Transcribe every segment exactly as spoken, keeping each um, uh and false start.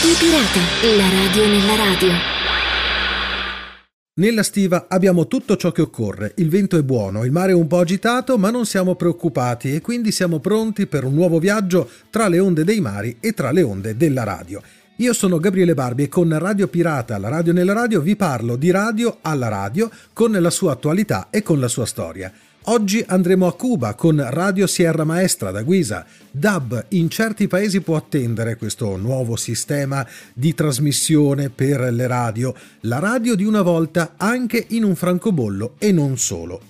Radio Pirata, la radio nella radio. Nella stiva abbiamo tutto ciò che occorre, il vento è buono, il mare è un po' agitato, ma non siamo preoccupati e quindi siamo pronti per un nuovo viaggio tra le onde dei mari e tra le onde della radio. Io sono Gabriele Barbi e con Radio Pirata, la radio nella radio, vi parlo di radio alla radio con la sua attualità e con la sua storia. Oggi andremo a Cuba con Radio Sierra Maestra da Guisa. D A B in certi paesi può attendere questo nuovo sistema di trasmissione per le radio, la radio di una volta anche in un francobollo e non solo.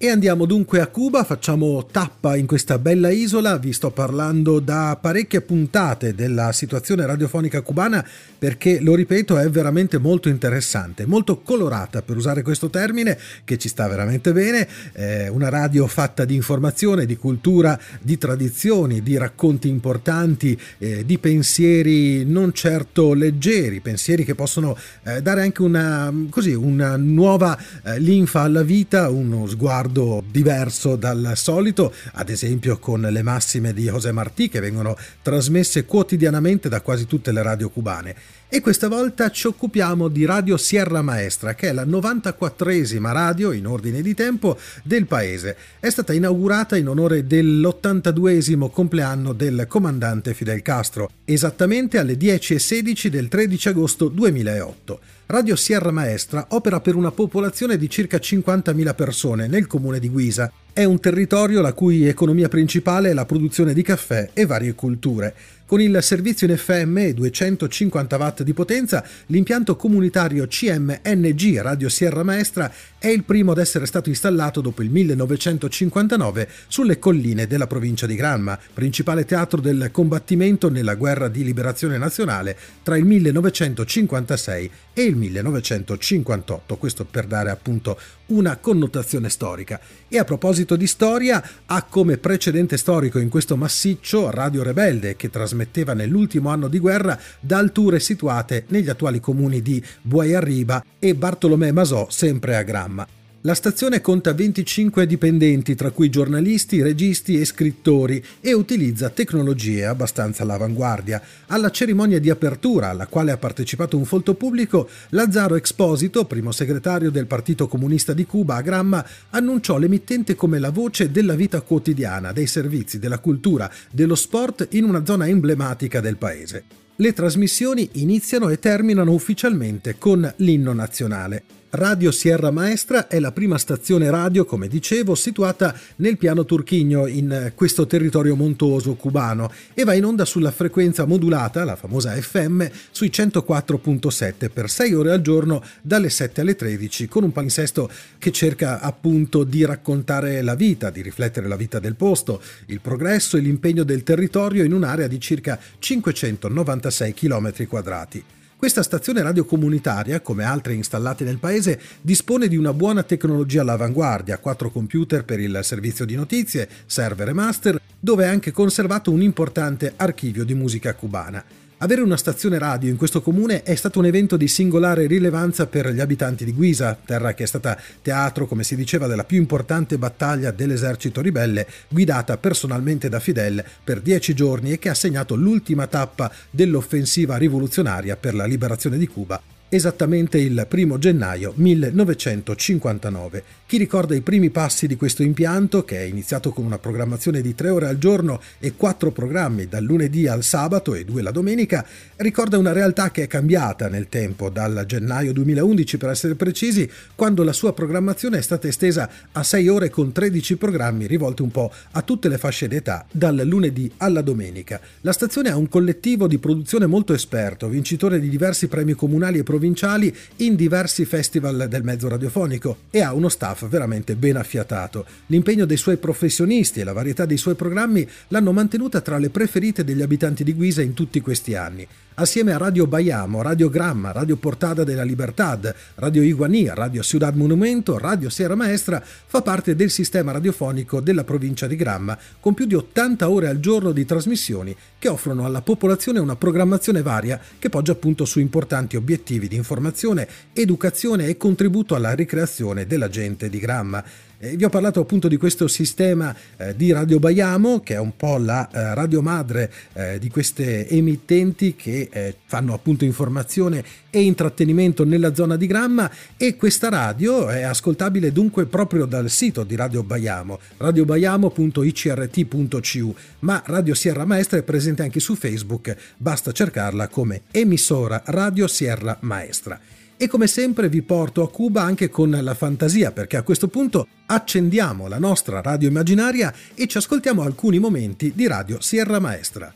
E andiamo dunque a Cuba, facciamo tappa in questa bella isola, vi sto parlando da parecchie puntate della situazione radiofonica cubana perché, lo ripeto, è veramente molto interessante, molto colorata per usare questo termine che ci sta veramente bene, è una radio fatta di informazione, di cultura, di tradizioni, di racconti importanti, eh, di pensieri non certo leggeri, pensieri che possono eh, dare anche una, così, una nuova eh, linfa alla vita, uno sguardo diverso dal solito, ad esempio con le massime di José Martí che vengono trasmesse quotidianamente da quasi tutte le radio cubane. E questa volta ci occupiamo di Radio Sierra Maestra, che è la novantaquattresima radio in ordine di tempo del paese. È stata inaugurata in onore dell'ottantaduesimo compleanno del comandante Fidel Castro, esattamente alle dieci e sedici del tredici agosto duemilaotto. Radio Sierra Maestra opera per una popolazione di circa cinquantamila persone nel comune di Guisa. È un territorio la cui economia principale è la produzione di caffè e varie colture. Con il servizio in F M e duecentocinquanta watt di potenza, l'impianto comunitario C M N G Radio Sierra Maestra è il primo ad essere stato installato dopo il millenovecentocinquantanove sulle colline della provincia di Granma, principale teatro del combattimento nella guerra di liberazione nazionale tra il millenovecentocinquantasei e il millenovecentocinquantotto, questo per dare appunto una connotazione storica. E a proposito di storia, ha come precedente storico in questo massiccio Radio Rebelde, che trasmetteva nell'ultimo anno di guerra da alture situate negli attuali comuni di Buaiarriba e Bartolomé Masò, sempre a Granma. La stazione conta venticinque dipendenti, tra cui giornalisti, registi e scrittori, e utilizza tecnologie abbastanza all'avanguardia. Alla cerimonia di apertura, alla quale ha partecipato un folto pubblico, Lázaro Exposito, primo segretario del Partito Comunista di Cuba a Granma, annunciò l'emittente come la voce della vita quotidiana, dei servizi, della cultura, dello sport in una zona emblematica del paese. Le trasmissioni iniziano e terminano ufficialmente con l'inno nazionale. Radio Sierra Maestra è la prima stazione radio, come dicevo, situata nel piano turchigno in questo territorio montuoso cubano e va in onda sulla frequenza modulata, la famosa F M, sui centoquattro virgola sette per sei ore al giorno dalle sette alle tredici, con un palinsesto che cerca appunto di raccontare la vita, di riflettere la vita del posto, il progresso e l'impegno del territorio in un'area di circa cinquecentonovantasei chilometri quadrati. Questa stazione radio comunitaria, come altre installate nel paese, dispone di una buona tecnologia all'avanguardia, quattro computer per il servizio di notizie, server e master, dove è anche conservato un importante archivio di musica cubana. Avere una stazione radio in questo comune è stato un evento di singolare rilevanza per gli abitanti di Guisa, terra che è stata teatro, come si diceva, della più importante battaglia dell'esercito ribelle, guidata personalmente da Fidel per dieci giorni e che ha segnato l'ultima tappa dell'offensiva rivoluzionaria per la liberazione di Cuba, esattamente il primo gennaio millenovecentocinquantanove. Chi ricorda i primi passi di questo impianto, che è iniziato con una programmazione di tre ore al giorno e quattro programmi dal lunedì al sabato e due la domenica, ricorda una realtà che è cambiata nel tempo, dal gennaio duemilaundici per essere precisi, quando la sua programmazione è stata estesa a sei ore con tredici programmi rivolti un po' a tutte le fasce d'età, dal lunedì alla domenica. La stazione ha un collettivo di produzione molto esperto, vincitore di diversi premi comunali e provinciali in diversi festival del mezzo radiofonico, e ha uno staff veramente ben affiatato. L'impegno dei suoi professionisti e la varietà dei suoi programmi l'hanno mantenuta tra le preferite degli abitanti di Guisa in tutti questi anni. Assieme a Radio Bayamo, Radio Granma, Radio Portada della Libertad, Radio Iguania, Radio Ciudad Monumento, Radio Sierra Maestra fa parte del sistema radiofonico della provincia di Granma, con più di ottanta ore al giorno di trasmissioni che offrono alla popolazione una programmazione varia che poggia appunto su importanti obiettivi di informazione, educazione e contributo alla ricreazione della gente di Granma. Eh, vi ho parlato appunto di questo sistema eh, di Radio Bayamo, che è un po' la eh, radio madre eh, di queste emittenti che eh, fanno appunto informazione e intrattenimento nella zona di Granma, e questa radio è ascoltabile dunque proprio dal sito di Radio Bayamo, radio bayamo punto i c r t punto c u, ma Radio Sierra Maestra è presente anche su Facebook, basta cercarla come emissora Radio Sierra Maestra. E come sempre vi porto a Cuba anche con la fantasia, perché a questo punto accendiamo la nostra radio immaginaria e ci ascoltiamo alcuni momenti di Radio Sierra Maestra.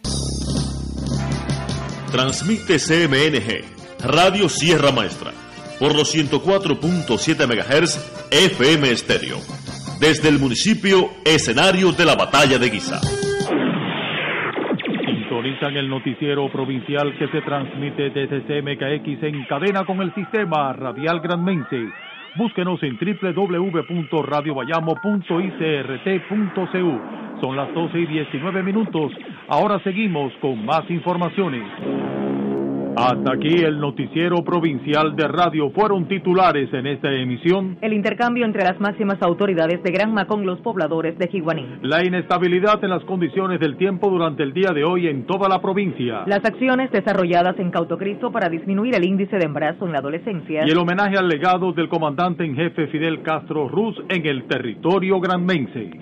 Trasmette C M N G, Radio Sierra Maestra, por los ciento cuatro punto siete megahertz F M estéreo, desde el municipio escenario de la batalla de Guisa. Sintonizan el noticiero provincial que se transmite desde C M K X en cadena con el sistema radial Granmense. Búsquenos en doble u doble u doble u punto radio bayamo punto i c r t punto c u. Son las doce y diecinueve minutos. Ahora seguimos con más informaciones. Hasta aquí el noticiero provincial de radio. Fueron titulares en esta emisión: el intercambio entre las máximas autoridades de Granma con los pobladores de Jiguaní, la inestabilidad en las condiciones del tiempo durante el día de hoy en toda la provincia, las acciones desarrolladas en Cautocristo para disminuir el índice de embarazo en la adolescencia y el homenaje al legado del comandante en jefe Fidel Castro Ruz en el territorio granmense.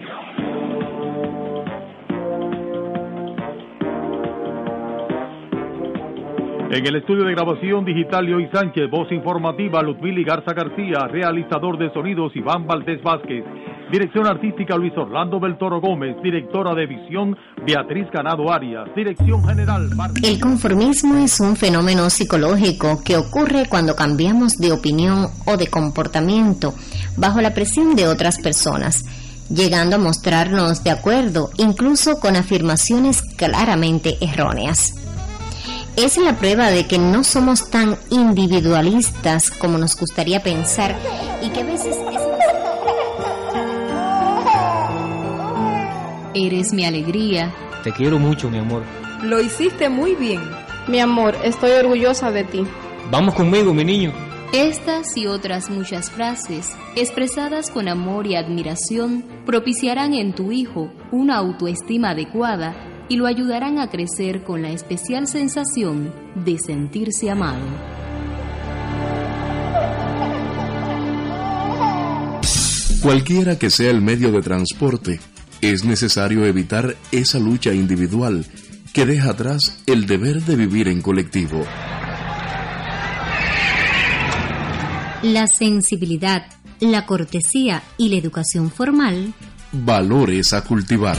En el estudio de grabación digital Yoy Sánchez, voz informativa Ludmili Garza García, realizador de sonidos Iván Valdés Vázquez, dirección artística Luis Orlando Beltoro Gómez, directora de visión Beatriz Ganado Arias, dirección general... El conformismo es un fenómeno psicológico que ocurre cuando cambiamos de opinión o de comportamiento bajo la presión de otras personas, llegando a mostrarnos de acuerdo incluso con afirmaciones claramente erróneas. Es la prueba de que no somos tan individualistas como nos gustaría pensar y que a veces es... Eres mi alegría. Te quiero mucho, mi amor. Lo hiciste muy bien. Mi amor, estoy orgullosa de ti. Vamos conmigo, mi niño. Estas y otras muchas frases, expresadas con amor y admiración, propiciarán en tu hijo una autoestima adecuada y lo ayudarán a crecer con la especial sensación de sentirse amado. Cualquiera que sea el medio de transporte, es necesario evitar esa lucha individual que deja atrás el deber de vivir en colectivo. La sensibilidad, la cortesía y la educación formal, valores a cultivar.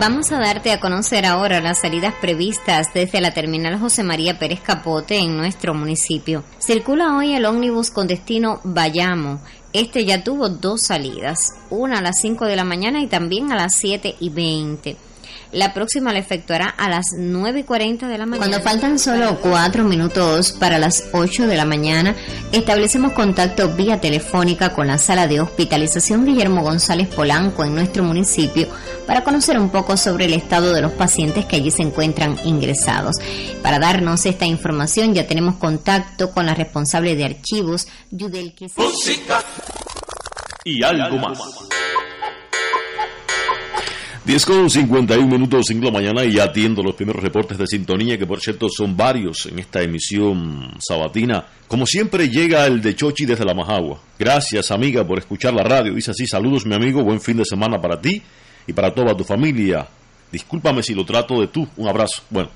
Vamos a darte a conocer ahora las salidas previstas desde la terminal José María Pérez Capote en nuestro municipio. Circula hoy el ómnibus con destino Bayamo. Este ya tuvo dos salidas, una a las cinco de la mañana y también a las siete y veinte. La próxima la efectuará a las nueve y cuarenta de la mañana. Cuando faltan solo cuatro minutos para las ocho de la mañana, establecemos contacto vía telefónica con la sala de hospitalización Guillermo González Polanco en nuestro municipio para conocer un poco sobre el estado de los pacientes que allí se encuentran ingresados. Para darnos esta información ya tenemos contacto con la responsable de archivos, Yudelkis. Música y algo más. diez con cincuenta y un minutos en la mañana, y ya atiendo los primeros reportes de sintonía, que por cierto son varios en esta emisión sabatina. Como siempre llega el de Chochi desde La Majagua. Gracias, amiga, por escuchar la radio. Dice así: saludos, mi amigo, buen fin de semana para ti y para toda tu familia. Discúlpame si lo trato de tú, un abrazo. Bueno,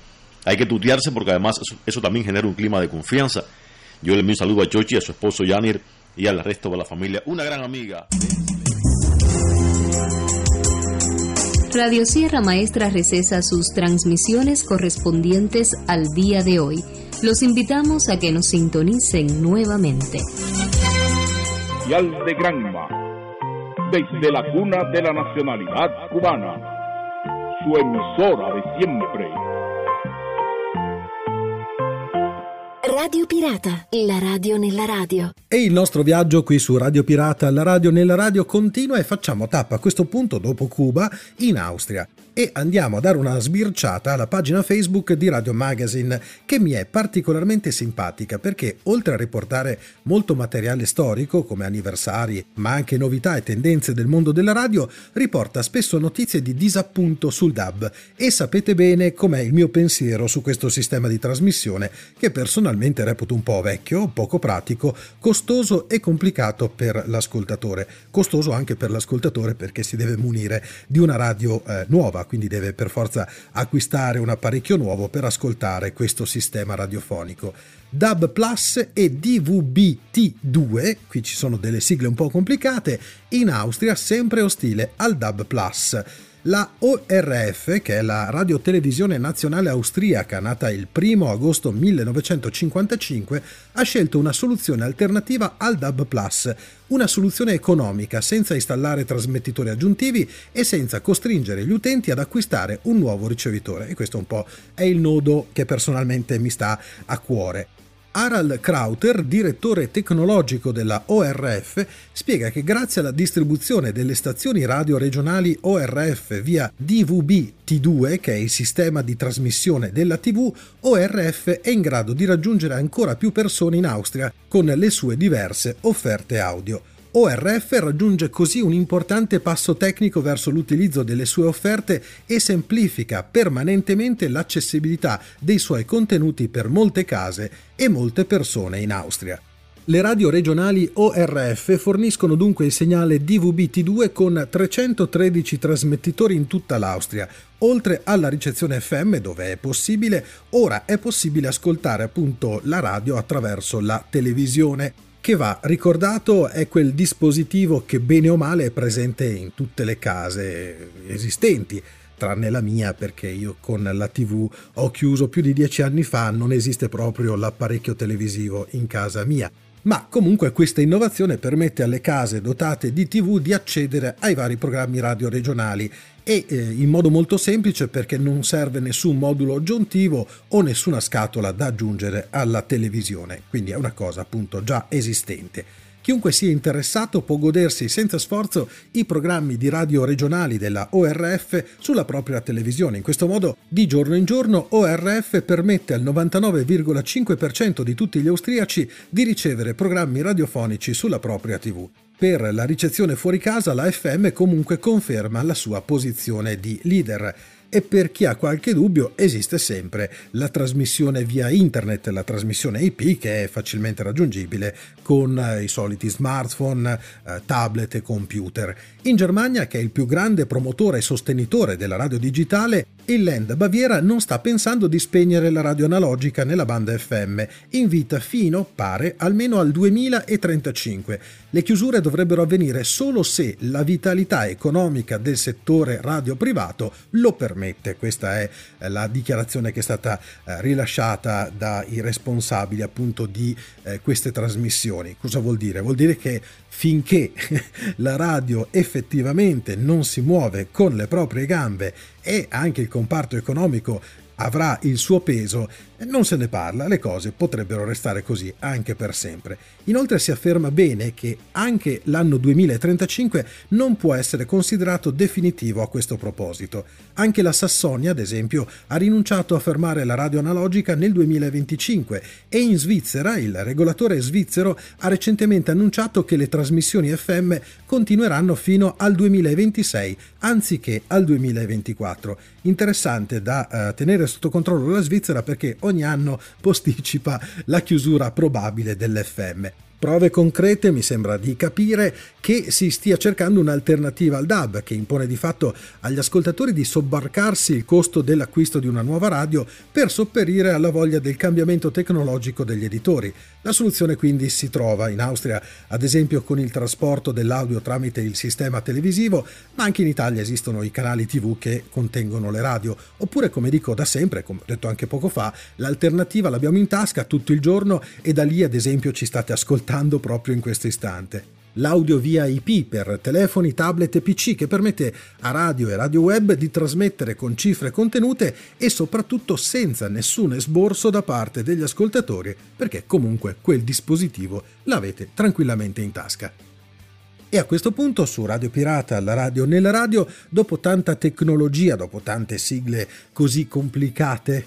hay que tutearse porque además eso, eso también genera un clima de confianza. Yo le envío un saludo a Chochi, a su esposo Yanir y al resto de la familia. Una gran amiga. Radio Sierra Maestra recesa sus transmisiones correspondientes al día de hoy. Los invitamos a que nos sintonicen nuevamente. Y al de Granma, desde la cuna de la nacionalidad cubana, su emisora de siempre. Radio Pirata, la radio nella radio. E il nostro viaggio qui su Radio Pirata, la radio nella radio, continua, e facciamo tappa a questo punto, dopo Cuba, in Austria. e andiamo a dare una sbirciata alla pagina Facebook di Radio Magazine, che mi è particolarmente simpatica perché oltre a riportare molto materiale storico come anniversari, ma anche novità e tendenze del mondo della radio, riporta spesso notizie di disappunto sul D A B, e sapete bene com'è il mio pensiero su questo sistema di trasmissione che personalmente reputo un po' vecchio, poco pratico, costoso e complicato per l'ascoltatore. Costoso anche per l'ascoltatore perché si deve munire di una radio eh, nuova, quindi deve per forza acquistare un apparecchio nuovo per ascoltare questo sistema radiofonico. D A B Plus e D V B T due, qui ci sono delle sigle un po' complicate, in Austria sempre ostile al D A B Plus. La O R F, che è la radiotelevisione nazionale austriaca nata il primo agosto millenovecentocinquantacinque, ha scelto una soluzione alternativa al D A B Plus, una soluzione economica senza installare trasmettitori aggiuntivi e senza costringere gli utenti ad acquistare un nuovo ricevitore, e questo un po' è il nodo che personalmente mi sta a cuore. Harald Krauter, direttore tecnologico della O R F, spiega che grazie alla distribuzione delle stazioni radio regionali O R F via D V B T due, che è il sistema di trasmissione della tivù, O R F è in grado di raggiungere ancora più persone in Austria con le sue diverse offerte audio. O R F raggiunge così un importante passo tecnico verso l'utilizzo delle sue offerte e semplifica permanentemente l'accessibilità dei suoi contenuti per molte case e molte persone in Austria. Le radio regionali O R F forniscono dunque il segnale D V B T due con trecentotredici trasmettitori in tutta l'Austria. Oltre alla ricezione F M, dove è possibile, ora è possibile ascoltare appunto la radio attraverso la televisione, che va ricordato è quel dispositivo che bene o male è presente in tutte le case esistenti, tranne la mia, perché io con la tivù ho chiuso più di dieci anni fa, non esiste proprio l'apparecchio televisivo in casa mia. Ma comunque questa innovazione permette alle case dotate di tivù di accedere ai vari programmi radio regionali e eh, in modo molto semplice, perché non serve nessun modulo aggiuntivo o nessuna scatola da aggiungere alla televisione, quindi è una cosa appunto già esistente. Chiunque sia interessato può godersi senza sforzo i programmi di radio regionali della O R F sulla propria televisione. In questo modo, di giorno in giorno, O R F permette al novantanove virgola cinque per cento di tutti gli austriaci di ricevere programmi radiofonici sulla propria tivù. Per la ricezione fuori casa, la F M comunque conferma la sua posizione di leader. E per chi ha qualche dubbio, esiste sempre la trasmissione via internet, la trasmissione I P, che è facilmente raggiungibile con i soliti smartphone, tablet e computer. In Germania, che è il più grande promotore e sostenitore della radio digitale, il Land Baviera non sta pensando di spegnere la radio analogica nella banda F M, in vita fino, pare, almeno al duemilatrentacinque. Le chiusure dovrebbero avvenire solo se la vitalità economica del settore radio privato lo permette. Questa è la dichiarazione che è stata rilasciata dai responsabili appunto di queste trasmissioni. Cosa vuol dire? Vuol dire che finché la radio effettivamente non si muove con le proprie gambe e anche il comparto economico avrà il suo peso, non se ne parla, le cose potrebbero restare così anche per sempre. Inoltre si afferma bene che anche l'anno duemilatrentacinque non può essere considerato definitivo a questo proposito. Anche la Sassonia, ad esempio, ha rinunciato a fermare la radio analogica nel duemilaventicinque e in Svizzera il regolatore svizzero ha recentemente annunciato che le trasmissioni F M continueranno fino al duemilaventisei anziché al duemilaventiquattro. Interessante da eh, tenere sotto controllo la Svizzera, perché ogni anno posticipa la chiusura probabile dell'F M. Prove concrete mi sembra di capire che si stia cercando un'alternativa al D A B, che impone di fatto agli ascoltatori di sobbarcarsi il costo dell'acquisto di una nuova radio per sopperire alla voglia del cambiamento tecnologico degli editori. La soluzione quindi si trova in Austria, ad esempio con il trasporto dell'audio tramite il sistema televisivo, ma anche in Italia esistono i canali tivù che contengono le radio, oppure, come dico da sempre, come ho detto anche poco fa, l'alternativa l'abbiamo in tasca tutto il giorno e da lì ad esempio ci state ascoltando proprio in questo istante. L'audio via I P per telefoni, tablet e P C, che permette a radio e radio web di trasmettere con cifre contenute e soprattutto senza nessun esborso da parte degli ascoltatori, perché comunque quel dispositivo l'avete tranquillamente in tasca. E a questo punto su Radio Pirata, la radio nella radio, dopo tanta tecnologia, dopo tante sigle così complicate,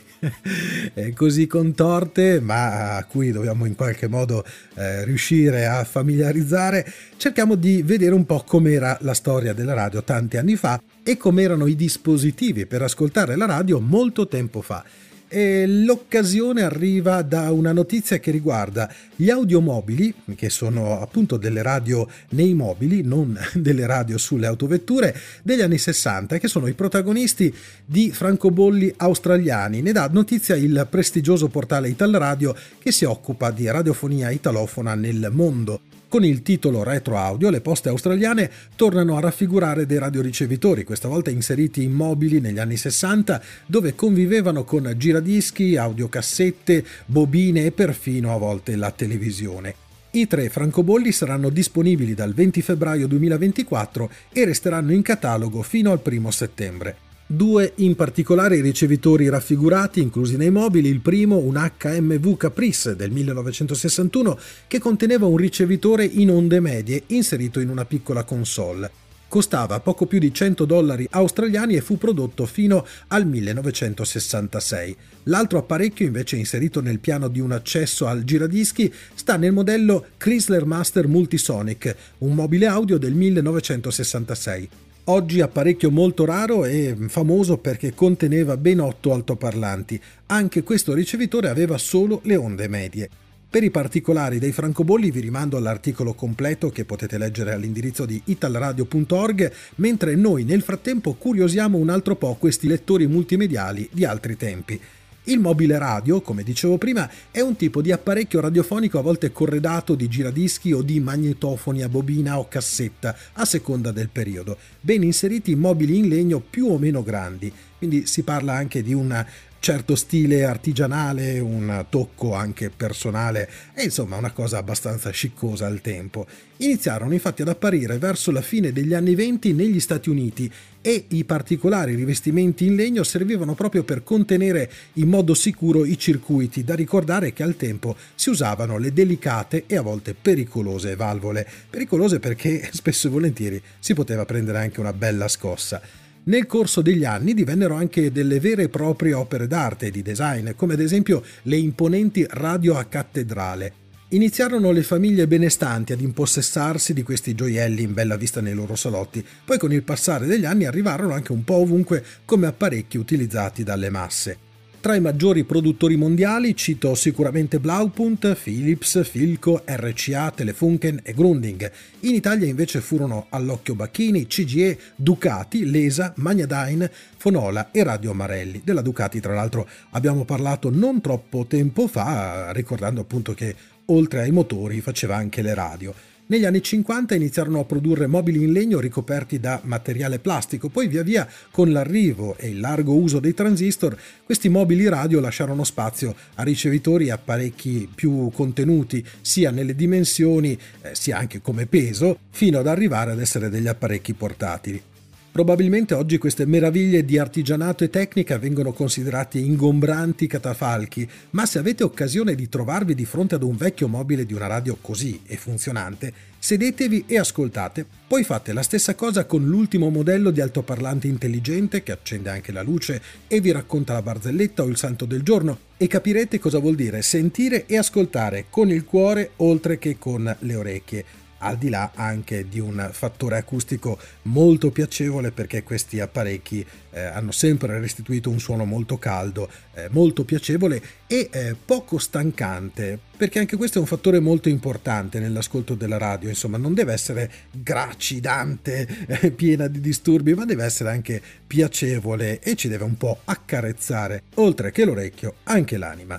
così contorte, ma a cui dobbiamo in qualche modo eh, riuscire a familiarizzare, cerchiamo di vedere un po' com'era la storia della radio tanti anni fa e com'erano i dispositivi per ascoltare la radio molto tempo fa. E l'occasione arriva da una notizia che riguarda gli audiomobili, che sono appunto delle radio nei mobili, non delle radio sulle autovetture, degli anni sessanta, che sono i protagonisti di francobolli australiani. Ne dà notizia il prestigioso portale Italradio, che si occupa di radiofonia italofona nel mondo. Con il titolo Retro Audio, le poste australiane tornano a raffigurare dei radioricevitori, questa volta inseriti in mobili negli anni sessanta, dove convivevano con giradischi, audiocassette, bobine e perfino a volte la televisione. I tre francobolli saranno disponibili dal venti febbraio duemilaventiquattro e resteranno in catalogo fino al primo settembre. Due in particolare i ricevitori raffigurati, inclusi nei mobili, il primo un acca emme vu Caprice del millenovecentosessantuno che conteneva un ricevitore in onde medie inserito in una piccola console. Costava poco più di cento dollari australiani e fu prodotto fino al millenovecentosessantasei. L'altro apparecchio, invece inserito nel piano di un accesso al giradischi, sta nel modello Chrysler Master Multisonic, un mobile audio del millenovecentosessantasei. Oggi apparecchio molto raro e famoso perché conteneva ben otto altoparlanti. Anche questo ricevitore aveva solo le onde medie. Per i particolari dei francobolli vi rimando all'articolo completo che potete leggere all'indirizzo di italradio punto org, mentre noi nel frattempo curiosiamo un altro po' questi lettori multimediali di altri tempi. Il mobile radio, come dicevo prima, è un tipo di apparecchio radiofonico a volte corredato di giradischi o di magnetofoni a bobina o cassetta, a seconda del periodo, ben inseriti in mobili in legno più o meno grandi, quindi si parla anche di un certo stile artigianale, un tocco anche personale, e insomma una cosa abbastanza sciccosa al tempo. Iniziarono infatti ad apparire verso la fine degli anni venti negli Stati Uniti e i particolari rivestimenti in legno servivano proprio per contenere in modo sicuro i circuiti. Da ricordare che al tempo si usavano le delicate e a volte pericolose valvole, pericolose perché spesso e volentieri si poteva prendere anche una bella scossa. Nel corso degli anni divennero anche delle vere e proprie opere d'arte e di design, come ad esempio le imponenti radio a cattedrale. Iniziarono le famiglie benestanti ad impossessarsi di questi gioielli in bella vista nei loro salotti, poi con il passare degli anni arrivarono anche un po' ovunque come apparecchi utilizzati dalle masse. Tra i maggiori produttori mondiali cito sicuramente Blaupunkt, Philips, Philco, erre ci a, Telefunken e Grundig. In Italia invece furono Allocchio Bacchini, ci gi e, Ducati, Lesa, Magnadine, Fonola e Radio Marelli. Della Ducati tra l'altro abbiamo parlato non troppo tempo fa, ricordando appunto che oltre ai motori faceva anche le radio. Negli anni cinquanta iniziarono a produrre mobili in legno ricoperti da materiale plastico, poi via via con l'arrivo e il largo uso dei transistor questi mobili radio lasciarono spazio a ricevitori e apparecchi più contenuti sia nelle dimensioni eh, sia anche come peso, fino ad arrivare ad essere degli apparecchi portatili. Probabilmente oggi queste meraviglie di artigianato e tecnica vengono considerate ingombranti catafalchi, ma se avete occasione di trovarvi di fronte ad un vecchio mobile di una radio così e funzionante, sedetevi e ascoltate, poi fate la stessa cosa con l'ultimo modello di altoparlante intelligente che accende anche la luce e vi racconta la barzelletta o il santo del giorno e capirete cosa vuol dire sentire e ascoltare con il cuore oltre che con le orecchie. Al di là anche di un fattore acustico molto piacevole, perché questi apparecchi eh, hanno sempre restituito un suono molto caldo, eh, molto piacevole e eh, poco stancante, perché anche questo è un fattore molto importante nell'ascolto della radio. Insomma, non deve essere gracidante, eh, piena di disturbi, ma deve essere anche piacevole e ci deve un po' accarezzare, oltre che l'orecchio, anche l'anima.